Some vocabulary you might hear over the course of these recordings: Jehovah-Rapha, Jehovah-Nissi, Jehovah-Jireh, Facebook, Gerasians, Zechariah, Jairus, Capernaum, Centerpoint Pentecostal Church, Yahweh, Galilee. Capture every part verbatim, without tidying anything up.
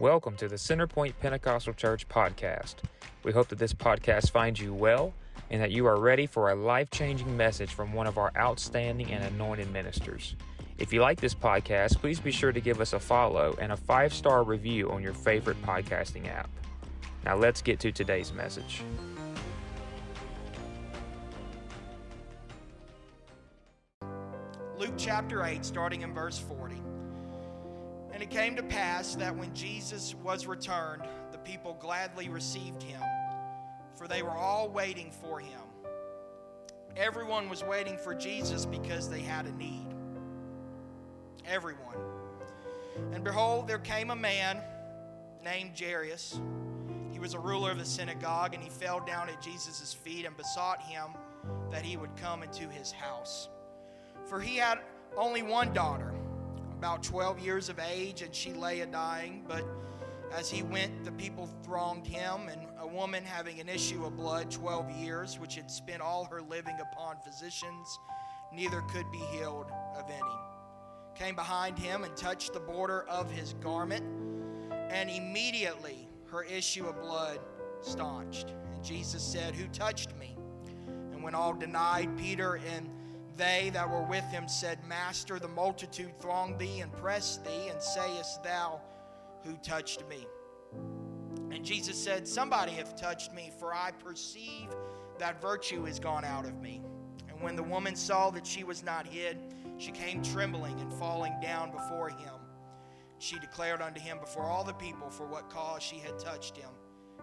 Welcome to the Centerpoint Pentecostal Church podcast. We hope that this podcast finds you well and that you are ready for a life-changing message from one of our outstanding and anointed ministers. If you like this podcast, please be sure to give us a follow and a five-star review on your favorite podcasting app. Now let's get to today's message. Luke chapter eight, starting in verse forty. And it came to pass that when Jesus was returned, the people gladly received him, for they were all waiting for him. Everyone was waiting for Jesus because they had a need. Everyone. And behold, there came a man named Jairus. He was a ruler of the synagogue, and he fell down at Jesus' feet and besought him that he would come into his house. For he had only one daughter, about twelve years of age, and she lay a-dying. But as he went, the people thronged him, and a woman having an issue of blood twelve years, which had spent all her living upon physicians, neither could be healed of any, came behind him and touched the border of his garment, and immediately her issue of blood staunched. And Jesus said, "Who touched me?" And when all denied, Peter and they that were with him said, "Master, the multitude throng thee and press thee, and sayest thou, Who touched me?" And Jesus said, "Somebody hath touched me, for I perceive that virtue is gone out of me." And when the woman saw that she was not hid, she came trembling and falling down before him. She declared unto him before all the people for what cause she had touched him,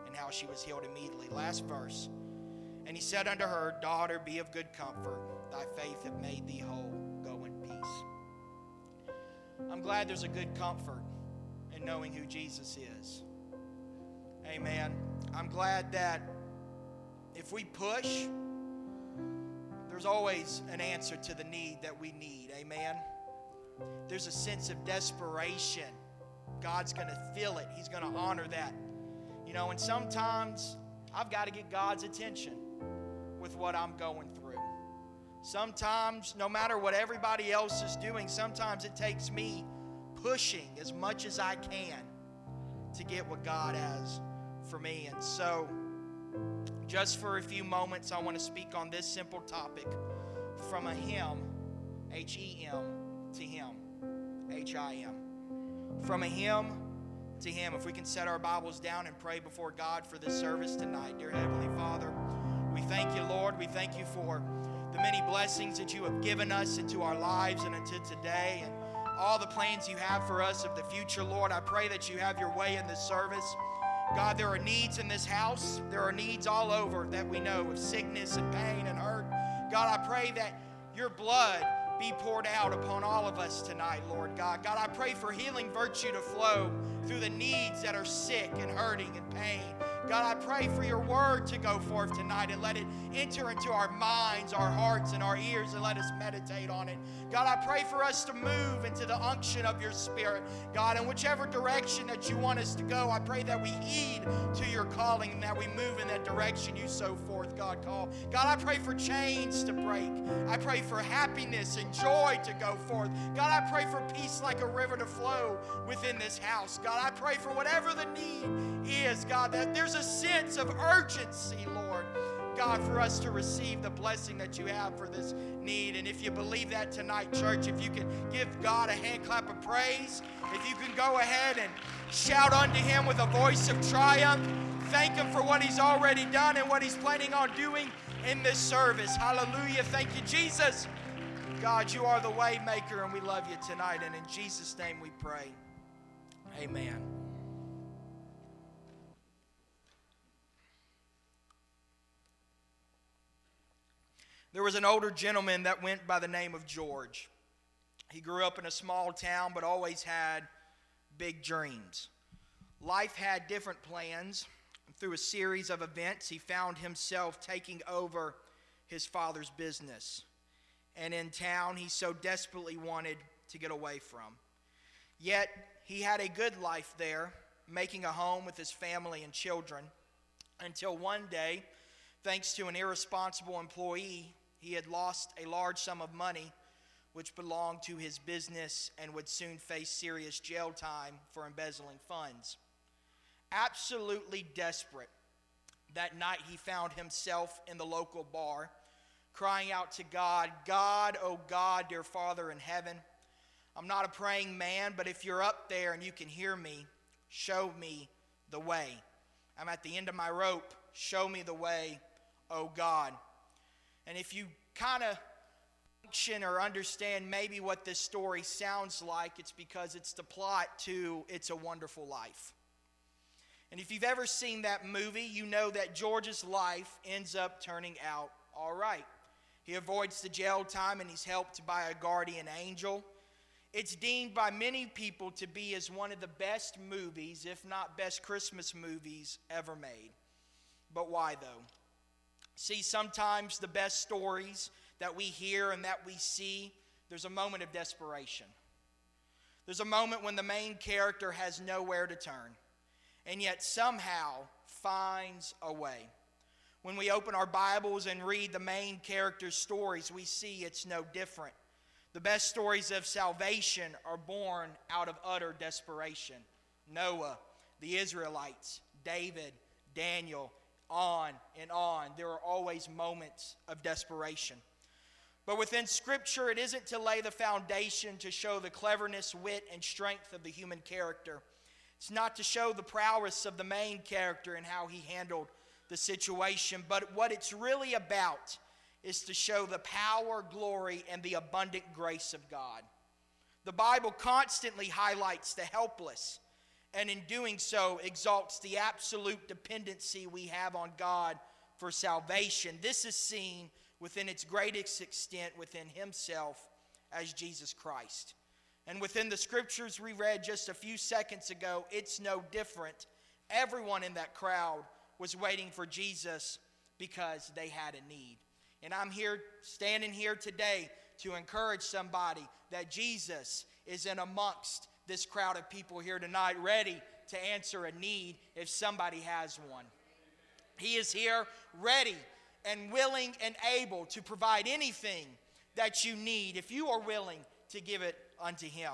and how she was healed immediately. Last verse. And he said unto her, "Daughter, be of good comfort. Thy faith hath made thee whole. Go in peace." I'm glad there's a good comfort in knowing who Jesus is. Amen. I'm glad that if we push, there's always an answer to the need that we need. Amen. There's a sense of desperation. God's going to feel it. He's going to honor that. You know, and sometimes I've got to get God's attention with what I'm going through. Sometimes, no matter what everybody else is doing, sometimes it takes me pushing as much as I can to get what God has for me. And so, just for a few moments, I want to speak on this simple topic from a hymn, H E M, to him, H I M. From a hymn to him. If we can set our Bibles down and pray before God for this service tonight. Dear Heavenly Father, we thank you, Lord. We thank you for the many blessings that you have given us into our lives and into today, and all the plans you have for us of the future, Lord. I pray that you have your way in this service. God, there are needs in this house. There are needs all over that we know, of sickness and pain and hurt. God, I pray that your blood be poured out upon all of us tonight, Lord God. God, I pray for healing virtue to flow through the needs that are sick and hurting and pain. God, I pray for your word to go forth tonight and let it enter into our minds, our hearts, and our ears, and let us meditate on it. God, I pray for us to move into the unction of your spirit. God, in whichever direction that you want us to go, I pray that we heed to your calling and that we move in that direction you so forth, God, call. God, I pray for chains to break. I pray for happiness and joy to go forth. God, I pray for peace like a river to flow within this house. God, I pray for whatever the need is, God, that there's a A sense of urgency, Lord God, for us to receive the blessing that you have for this need. And if you believe that tonight, church, if you can give God a hand clap of praise, if you can go ahead and shout unto him with a voice of triumph, thank him for what he's already done and what he's planning on doing in this service. Hallelujah. Thank you, Jesus. God, you are the way maker, and we love you tonight. And in Jesus' name we pray. Amen. There was an older gentleman that went by the name of George. He grew up in a small town, but always had big dreams. Life had different plans. Through a series of events, he found himself taking over his father's business, and in town he so desperately wanted to get away from. Yet, he had a good life there, making a home with his family and children, until one day, thanks to an irresponsible employee, he had lost a large sum of money which belonged to his business and would soon face serious jail time for embezzling funds. Absolutely desperate, that night he found himself in the local bar, crying out to God, God, oh God, dear Father in heaven, I'm not a praying man, but if you're up there and you can hear me, show me the way. I'm at the end of my rope. Show me the way, oh God. And if you kind of function or understand maybe what this story sounds like, it's because it's the plot to It's a Wonderful Life. And if you've ever seen that movie, you know that George's life ends up turning out all right. He avoids the jail time and he's helped by a guardian angel. It's deemed by many people to be as one of the best movies, if not best Christmas movies ever made. But why though? See, sometimes the best stories that we hear and that we see, there's a moment of desperation. There's a moment when the main character has nowhere to turn, and yet somehow finds a way. When we open our Bibles and read the main character's stories, we see it's no different. The best stories of salvation are born out of utter desperation. Noah, the Israelites, David, Daniel, on and on. There are always moments of desperation. But within Scripture, it isn't to lay the foundation to show the cleverness, wit, and strength of the human character. It's not to show the prowess of the main character and how he handled the situation. But what it's really about is to show the power, glory, and the abundant grace of God. The Bible constantly highlights the helpless, and in doing so, exalts the absolute dependency we have on God for salvation. This is seen within its greatest extent within himself as Jesus Christ. And within the scriptures we read just a few seconds ago, it's no different. Everyone in that crowd was waiting for Jesus because they had a need. And I'm here, standing here today to encourage somebody that Jesus is in amongst this crowd of people here tonight, ready to answer a need if somebody has one. He is here, ready and willing and able to provide anything that you need if you are willing to give it unto him.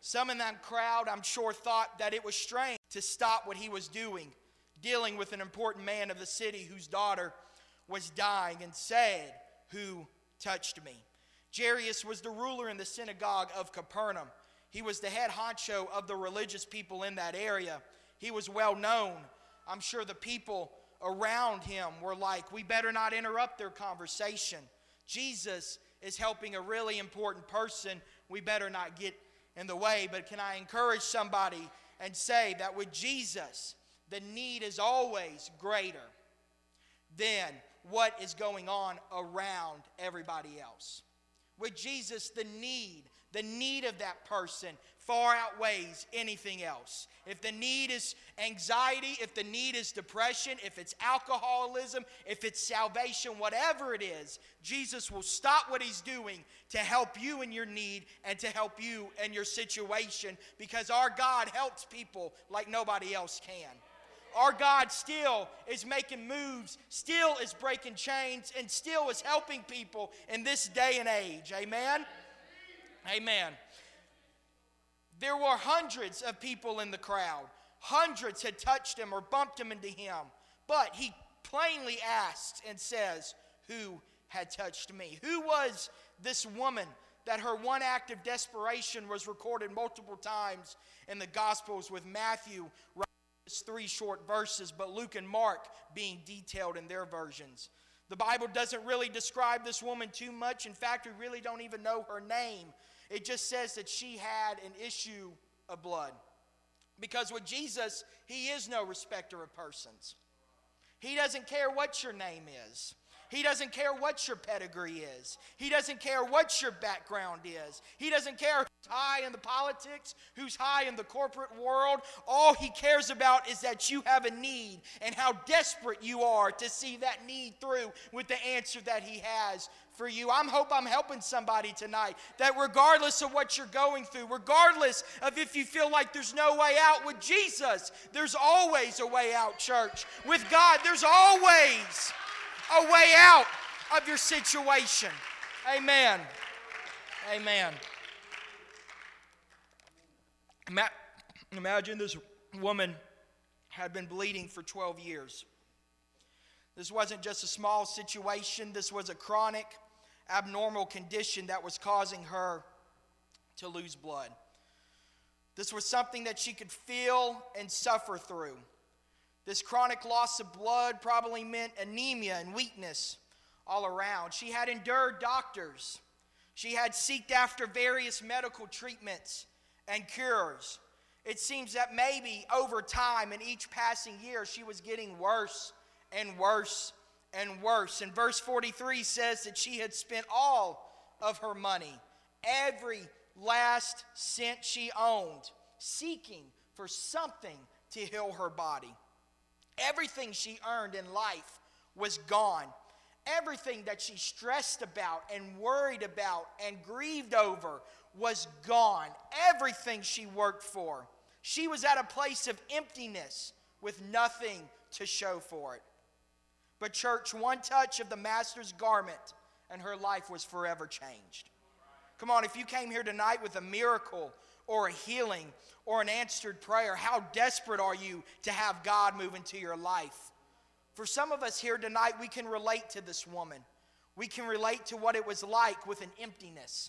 Some in that crowd, I'm sure, thought that it was strange to stop what he was doing, dealing with an important man of the city whose daughter was dying, and said, who touched me? Jairus was the ruler in the synagogue of Capernaum. He was the head honcho of the religious people in that area. He was well known. I'm sure the people around him were like, we better not interrupt their conversation. Jesus is helping a really important person. We better not get in the way. But can I encourage somebody and say that with Jesus, the need is always greater than what is going on around everybody else. With Jesus, the need, the need of that person far outweighs anything else. If the need is anxiety, if the need is depression, if it's alcoholism, if it's salvation, whatever it is, Jesus will stop what he's doing to help you in your need and to help you in your situation, because our God helps people like nobody else can. Our God still is making moves, still is breaking chains, and still is helping people in this day and age. Amen? Amen. There were hundreds of people in the crowd. Hundreds had touched him or bumped him into him. But he plainly asks and says, who had touched me? Who was this woman that her one act of desperation was recorded multiple times in the Gospels, with Matthew three short verses, but Luke and Mark being detailed in their versions. The Bible doesn't really describe this woman too much. In fact, we really don't even know her name. It just says that she had an issue of blood. Because with Jesus, he is no respecter of persons. He doesn't care what your name is. He doesn't care what your pedigree is. He doesn't care what your background is. He doesn't care who's high in the politics, who's high in the corporate world. All he cares about is that you have a need and how desperate you are to see that need through with the answer that he has for you. I hope I'm helping somebody tonight, that regardless of what you're going through, regardless of if you feel like there's no way out, with Jesus, there's always a way out, church. With God, there's always a way out of your situation. Amen. Amen. Imagine this woman had been bleeding for twelve years. This wasn't just a small situation. This was a chronic, abnormal condition that was causing her to lose blood. This was something that she could feel and suffer through. This chronic loss of blood probably meant anemia and weakness all around. She had endured doctors. She had sought after various medical treatments and cures. It seems that maybe over time, in each passing year, she was getting worse and worse and worse. And verse forty-three says that she had spent all of her money, every last cent she owned, seeking for something to heal her body. Everything she earned in life was gone. Everything that she stressed about and worried about and grieved over was gone. Everything she worked for. She was at a place of emptiness with nothing to show for it. But church, one touch of the Master's garment and her life was forever changed. Come on, if you came here tonight with a miracle or a healing or an answered prayer, how desperate are you to have God move into your life? For some of us here tonight, we can relate to this woman. We can relate to what it was like with an emptiness,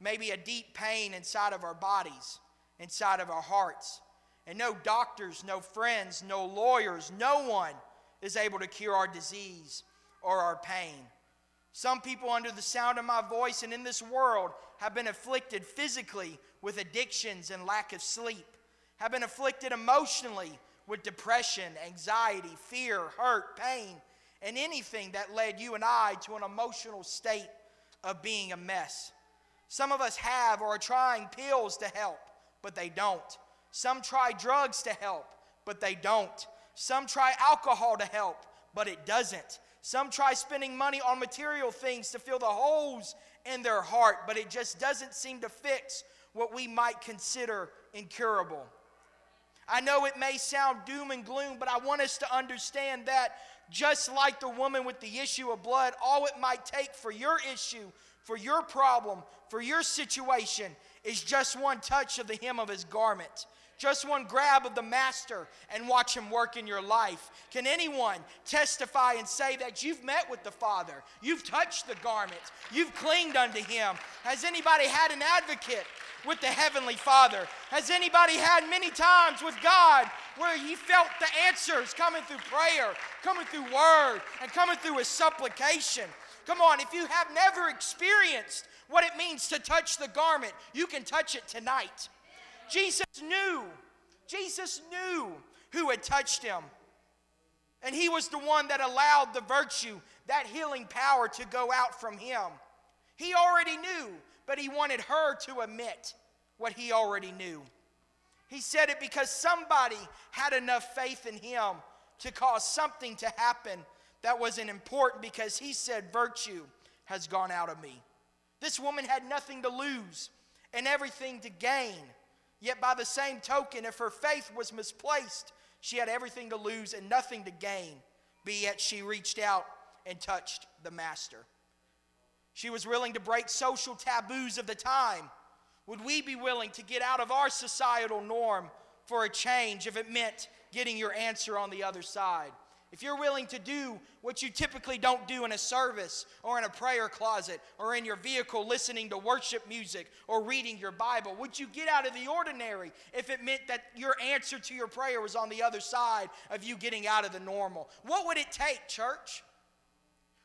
maybe a deep pain inside of our bodies, inside of our hearts. And no doctors, no friends, no lawyers, no one is able to cure our disease or our pain. Some people under the sound of my voice and in this world have been afflicted physically with addictions and lack of sleep, have been afflicted emotionally with depression, anxiety, fear, hurt, pain, and anything that led you and I to an emotional state of being a mess. Some of us have or are trying pills to help, but they don't. Some try drugs to help, but they don't. Some try alcohol to help, but it doesn't. Some try spending money on material things to fill the holes in their heart, but it just doesn't seem to fix what we might consider incurable. I know it may sound doom and gloom, but I want us to understand that just like the woman with the issue of blood, all it might take for your issue, for your problem, for your situation is just one touch of the hem of his garment. Just one grab of the Master and watch him work in your life. Can anyone testify and say that you've met with the Father? You've touched the garment. You've clinged unto him. Has anybody had an advocate with the Heavenly Father? Has anybody had many times with God where he felt the answers coming through prayer, coming through word, and coming through his supplication? Come on, if you have never experienced what it means to touch the garment, you can touch it tonight. Jesus knew, Jesus knew who had touched him. And he was the one that allowed the virtue, that healing power to go out from him. He already knew, but he wanted her to admit what he already knew. He said it because somebody had enough faith in him to cause something to happen that wasn't important, because he said, virtue has gone out of me. This woman had nothing to lose and everything to gain. Yet by the same token, if her faith was misplaced, she had everything to lose and nothing to gain. But yet she reached out and touched the Master. She was willing to break social taboos of the time. Would we be willing to get out of our societal norm for a change if it meant getting your answer on the other side? If you're willing to do what you typically don't do in a service or in a prayer closet or in your vehicle listening to worship music or reading your Bible, would you get out of the ordinary if it meant that your answer to your prayer was on the other side of you getting out of the normal? What would it take, church?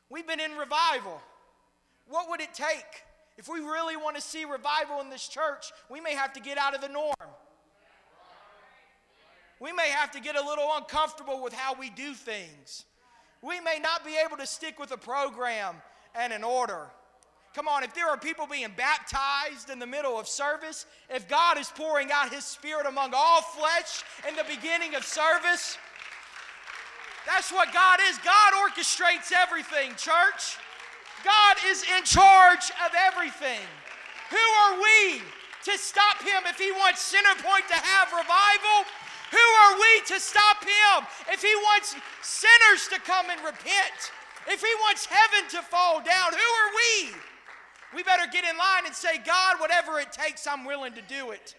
We've been in revival. What would it take? If we really want to see revival in this church, we may have to get out of the norm. We may have to get a little uncomfortable with how we do things. We may not be able to stick with a program and an order. Come on, if there are people being baptized in the middle of service, if God is pouring out his Spirit among all flesh in the beginning of service, that's what God is. God orchestrates everything, church. God is in charge of everything. Who are we to stop him if he wants Centerpoint to have revival? Who are we to stop him if he wants sinners to come and repent? If he wants heaven to fall down, who are we? We better get in line and say, God, whatever it takes, I'm willing to do it.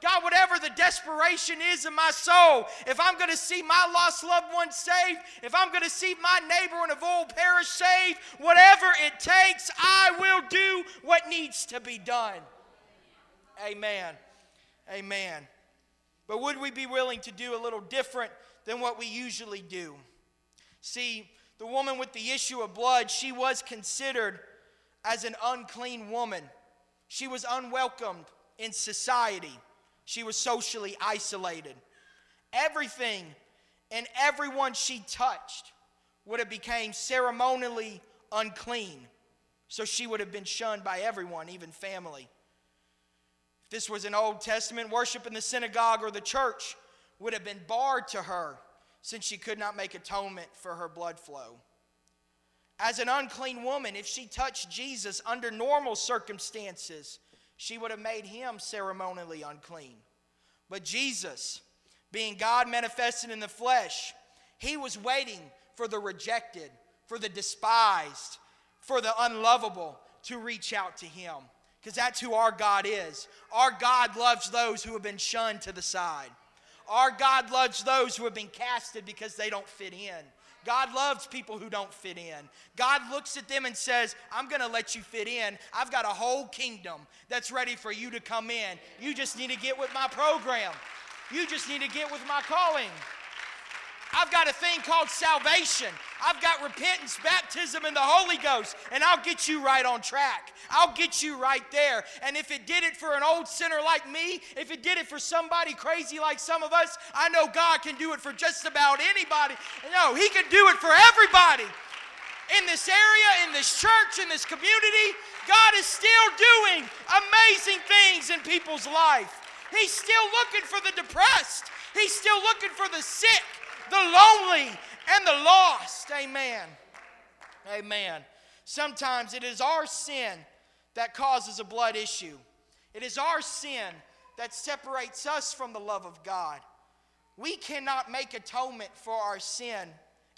God, whatever the desperation is in my soul, if I'm going to see my lost loved one saved, if I'm going to see my neighbor in a whole parish saved, whatever it takes, I will do what needs to be done. Amen. Amen. But would we be willing to do a little different than what we usually do? See, the woman with the issue of blood, she was considered as an unclean woman. She was unwelcomed in society. She was socially isolated. Everything and everyone she touched would have become ceremonially unclean. So she would have been shunned by everyone, even family. If this was an Old Testament, worship in the synagogue or the church would have been barred to her, since she could not make atonement for her blood flow. As an unclean woman, if she touched Jesus under normal circumstances, she would have made him ceremonially unclean. But Jesus, being God manifested in the flesh, he was waiting for the rejected, for the despised, for the unlovable to reach out to him. Because that's who our God is. Our God loves those who have been shunned to the side. Our God loves those who have been casted because they don't fit in. God loves people who don't fit in. God looks at them and says, I'm going to let you fit in. I've got a whole kingdom that's ready for you to come in. You just need to get with my program. You just need to get with my calling. I've got a thing called salvation. I've got repentance, baptism, and the Holy Ghost, and I'll get you right on track. I'll get you right there. And if it did it for an old sinner like me, if it did it for somebody crazy like some of us, I know God can do it for just about anybody. No, he can do it for everybody. In this area, in this church, in this community, God is still doing amazing things in people's life. He's still looking for the depressed. He's still looking for the sick, the lonely, and the lost. Amen. Amen. Sometimes it is our sin that causes a blood issue. It is our sin that separates us from the love of God. We cannot make atonement for our sin.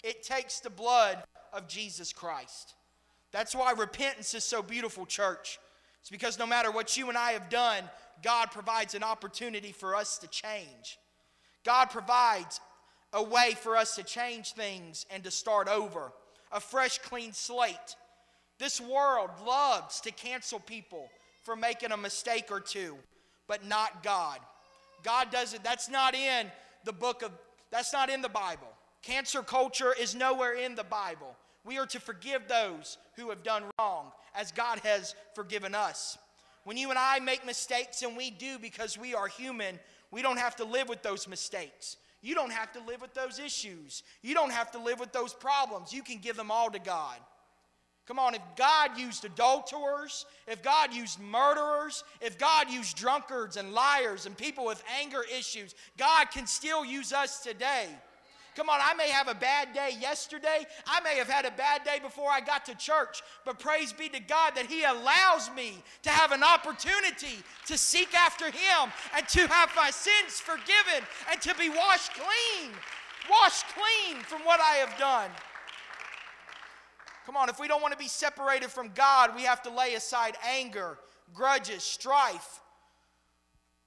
It takes the blood of Jesus Christ. That's why repentance is so beautiful, church. It's because no matter what you and I have done, God provides an opportunity for us to change. God provides a way for us to change things and to start over. A fresh, clean slate. This world loves to cancel people for making a mistake or two, but not God. God doesn't. That's not in the book of, that's not in the Bible. Cancer culture is nowhere in the Bible. We are to forgive those who have done wrong as God has forgiven us. When you and I make mistakes, and we do because we are human, we don't have to live with those mistakes. You don't have to live with those issues. You don't have to live with those problems. You can give them all to God. Come on, if God used adulterers, if God used murderers, if God used drunkards and liars and people with anger issues, God can still use us today. Come on, I may have a bad day yesterday. I may have had a bad day before I got to church. But praise be to God that he allows me to have an opportunity to seek after him and to have my sins forgiven and to be washed clean. Washed clean from what I have done. Come on, if we don't want to be separated from God, we have to lay aside anger, grudges, strife,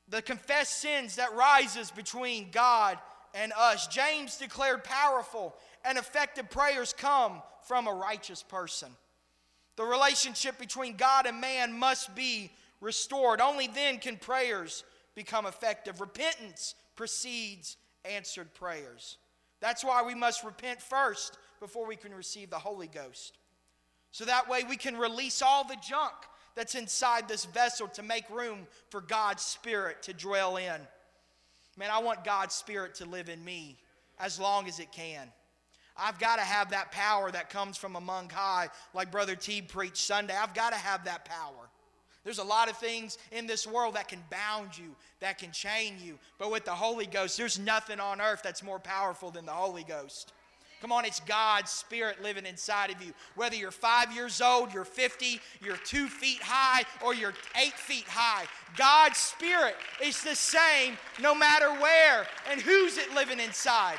the confessed sins that rises between God and us. James declared powerful and effective prayers come from a righteous person. The relationship between God and man must be restored. Only then can prayers become effective. Repentance precedes answered prayers. That's why we must repent first before we can receive the Holy Ghost. So that way we can release all the junk that's inside this vessel to make room for God's Spirit to dwell in. Man, I want God's Spirit to live in me as long as it can. I've got to have that power that comes from among high, like Brother T preached Sunday. I've got to have that power. There's a lot of things in this world that can bound you, that can chain you. But with the Holy Ghost, there's nothing on earth that's more powerful than the Holy Ghost. Come on, it's God's Spirit living inside of you. Whether you're five years old, you're fifty, you're two feet high, or you're eight feet high, God's Spirit is the same no matter where and who's it living inside.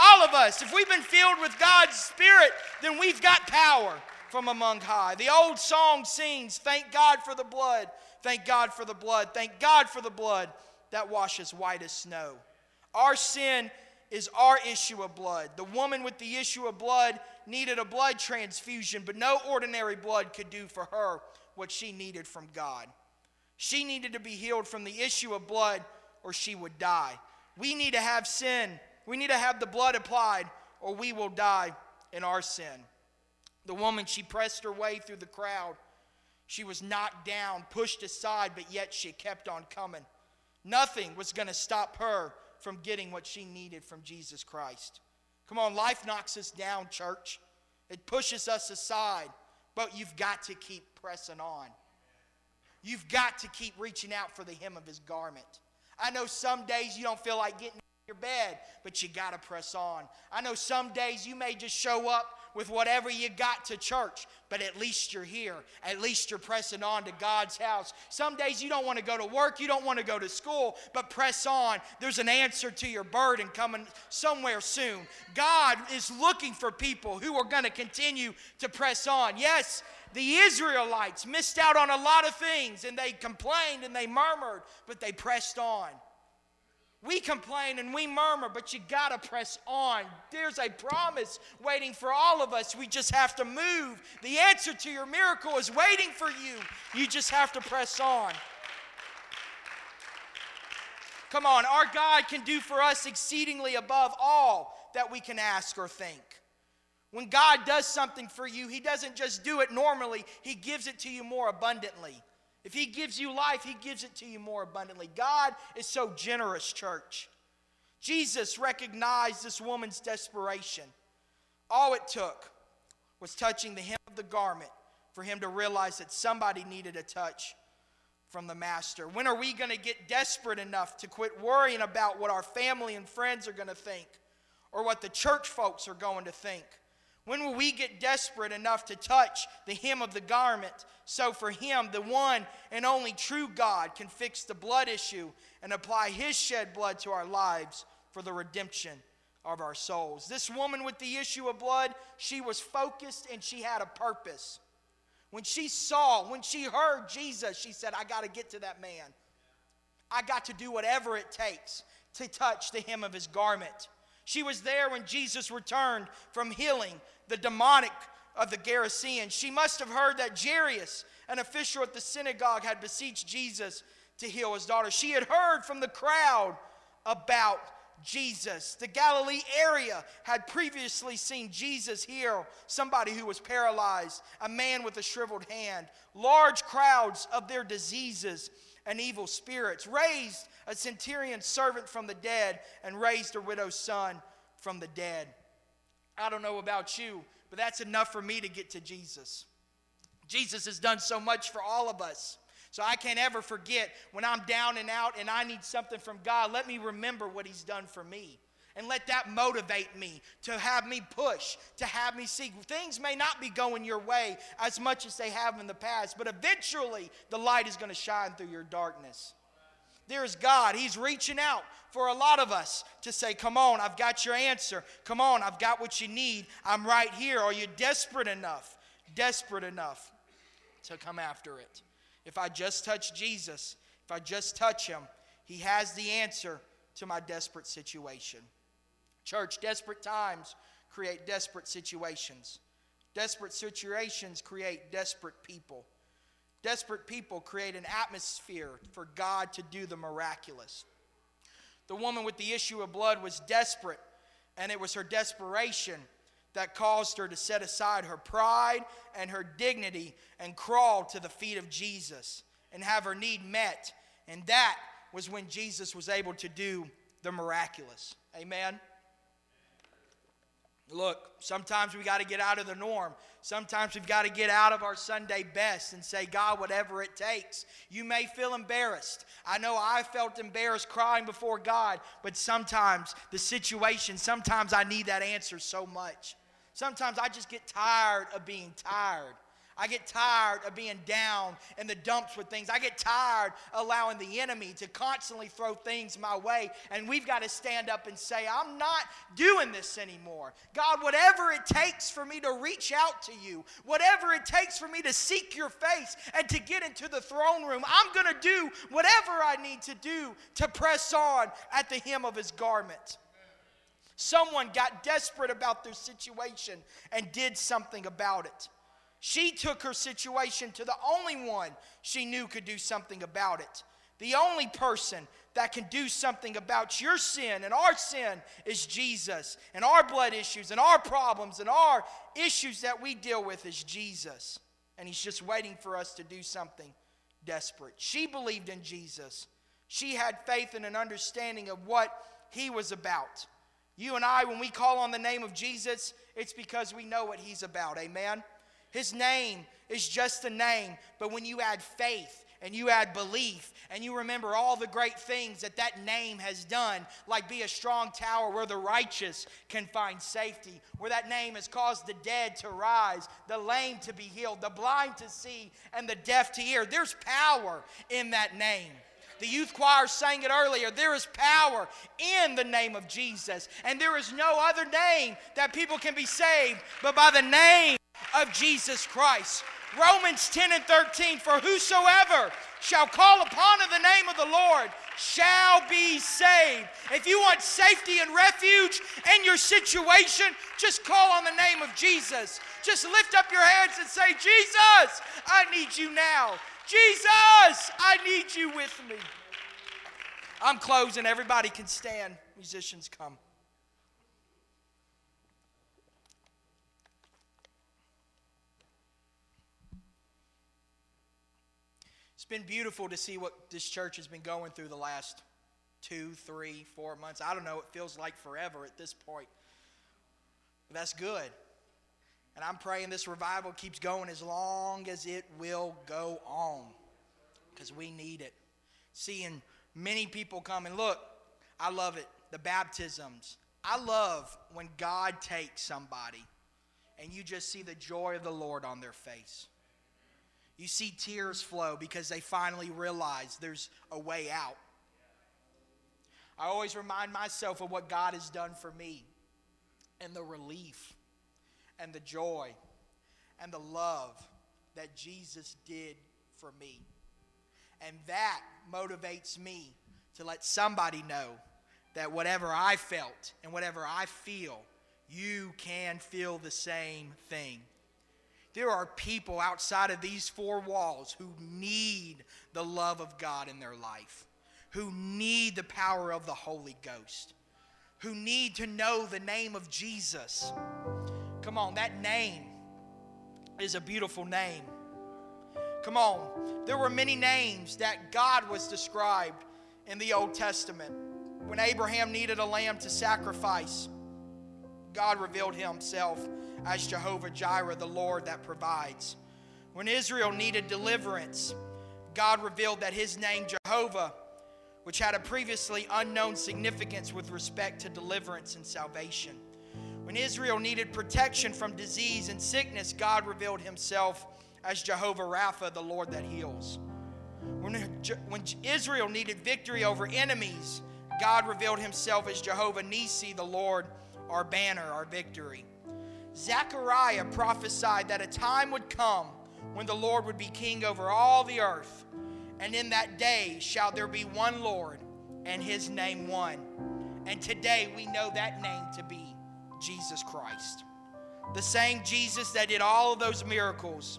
All of us, if we've been filled with God's Spirit, then we've got power. from among high. The old song sings, thank God for the blood, thank God for the blood, thank God for the blood that washes white as snow. Our sin is our issue of blood. The woman with the issue of blood needed a blood transfusion, but no ordinary blood could do for her what she needed from God. She needed to be healed from the issue of blood, or she would die. We need to have sin. We need to have the blood applied, or we will die in our sin. The woman, she pressed her way through the crowd. She was knocked down, pushed aside, but yet she kept on coming. Nothing was going to stop her from getting what she needed from Jesus Christ. Come on, life knocks us down, church. It pushes us aside, but you've got to keep pressing on. You've got to keep reaching out for the hem of his garment. I know some days you don't feel like getting in your bed, but you got to press on. I know some days you may just show up with whatever you got to church, but at least you're here. At least you're pressing on to God's house. Some days you don't want to go to work, you don't want to go to school, but press on. There's an answer to your burden coming somewhere soon. God is looking for people who are going to continue to press on. Yes, the Israelites missed out on a lot of things, and they complained and they murmured, but they pressed on. We complain and we murmur, but you got to press on. There's a promise waiting for all of us. We just have to move. The answer to your miracle is waiting for you. You just have to press on. Come on, our God can do for us exceedingly above all that we can ask or think. When God does something for you, he doesn't just do it normally. He gives it to you more abundantly. If he gives you life, he gives it to you more abundantly. God is so generous, church. Jesus recognized this woman's desperation. All it took was touching the hem of the garment for him to realize that somebody needed a touch from the master. When are we going to get desperate enough to quit worrying about what our family and friends are going to think or what the church folks are going to think? When will we get desperate enough to touch the hem of the garment? So for him, the one and only true God can fix the blood issue and apply his shed blood to our lives for the redemption of our souls. This woman with the issue of blood, she was focused and she had a purpose. When she saw, when she heard Jesus, she said, I got to get to that man. I got to do whatever it takes to touch the hem of his garment. She was there when Jesus returned from healing the demonic of the Gerasians. She must have heard that Jairus, an official at the synagogue, had beseeched Jesus to heal his daughter. She had heard from the crowd about Jesus. The Galilee area had previously seen Jesus heal somebody who was paralyzed, a man with a shriveled hand. Large crowds of their diseases and evil spirits, raised a centurion's servant from the dead, and raised a widow's son from the dead. I don't know about you, but that's enough for me to get to Jesus. Jesus has done so much for all of us, so I can't ever forget when I'm down and out and I need something from God, let me remember what he's done for me. And let that motivate me to have me push, to have me seek. Things may not be going your way as much as they have in the past, but eventually the light is going to shine through your darkness. There is God. He's reaching out for a lot of us to say, come on, I've got your answer. Come on, I've got what you need. I'm right here. Are you desperate enough, desperate enough to come after it? If I just touch Jesus, if I just touch him, he has the answer to my desperate situation. Church, desperate times create desperate situations. Desperate situations create desperate people. Desperate people create an atmosphere for God to do the miraculous. The woman with the issue of blood was desperate, and it was her desperation that caused her to set aside her pride and her dignity and crawl to the feet of Jesus and have her need met. And that was when Jesus was able to do the miraculous. Amen. Look, sometimes we got to get out of the norm. Sometimes we've got to get out of our Sunday best and say, God, whatever it takes. You may feel embarrassed. I know I felt embarrassed crying before God, but sometimes the situation, sometimes I need that answer so much. Sometimes I just get tired of being tired. I get tired of being down in the dumps with things. I get tired allowing the enemy to constantly throw things my way. And we've got to stand up and say, I'm not doing this anymore. God, whatever it takes for me to reach out to you, whatever it takes for me to seek your face and to get into the throne room, I'm going to do whatever I need to do to press on at the hem of his garment. Someone got desperate about their situation and did something about it. She took her situation to the only one she knew could do something about it. The only person that can do something about your sin and our sin is Jesus. And our blood issues and our problems and our issues that we deal with is Jesus. And he's just waiting for us to do something desperate. She believed in Jesus. She had faith and an understanding of what he was about. You and I, when we call on the name of Jesus, it's because we know what he's about. Amen? His name is just a name, but when you add faith and you add belief and you remember all the great things that that name has done, like be a strong tower where the righteous can find safety, where that name has caused the dead to rise, the lame to be healed, the blind to see, and the deaf to hear. There's power in that name. The youth choir sang it earlier. There is power in the name of Jesus. And there is no other name that people can be saved but by the name of Jesus Christ. Romans ten and thirteen, for whosoever shall call upon the name of the Lord shall be saved. If you want safety and refuge in your situation, just call on the name of Jesus. Just lift up your hands and say, Jesus, I need you now. Jesus, I need you with me. I'm closing. Everybody can stand. Musicians, come. It's been beautiful to see what this church has been going through the last two, three, four months. I don't know. It feels like forever at this point. But that's good. And I'm praying this revival keeps going as long as it will go on, because we need it. Seeing many people come, and look, I love it, the baptisms. I love when God takes somebody and you just see the joy of the Lord on their face. You see tears flow because they finally realize there's a way out. I always remind myself of what God has done for me and the relief and the joy and the love that Jesus did for me. And that motivates me to let somebody know that whatever I felt and whatever I feel, you can feel the same thing. There are people outside of these four walls who need the love of God in their life, who need the power of the Holy Ghost, who need to know the name of Jesus. Come on, that name is a beautiful name. Come on, there were many names that God was described in the Old Testament. When Abraham needed a lamb to sacrifice, God revealed himself as Jehovah-Jireh, the Lord that provides. When Israel needed deliverance, God revealed that his name, Jehovah, which had a previously unknown significance with respect to deliverance and salvation. When Israel needed protection from disease and sickness, God revealed himself as Jehovah-Rapha, the Lord that heals. When, when Israel needed victory over enemies, God revealed himself as Jehovah-Nissi, the Lord, our banner, our victory. Zechariah prophesied that a time would come when the Lord would be king over all the earth. And in that day shall there be one Lord, and his name one. And today we know that name to be Jesus Christ. The same Jesus that did all of those miracles,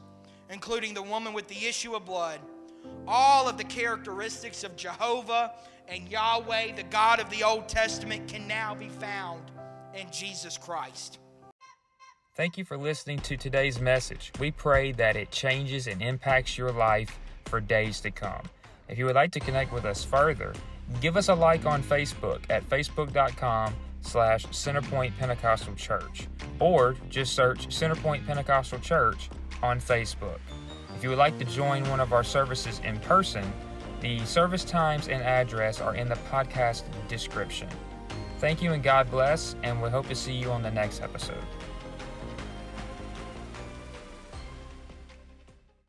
including the woman with the issue of blood, all of the characteristics of Jehovah and Yahweh, the God of the Old Testament, can now be found in Jesus Christ. Thank you for listening to today's message. We pray that it changes and impacts your life for days to come. If you would like to connect with us further, give us a like on Facebook at facebook.com slash Centerpoint Pentecostal Church, or just search Centerpoint Pentecostal Church on Facebook. If you would like to join one of our services in person, the service times and address are in the podcast description. Thank you and God bless, and we hope to see you on the next episode.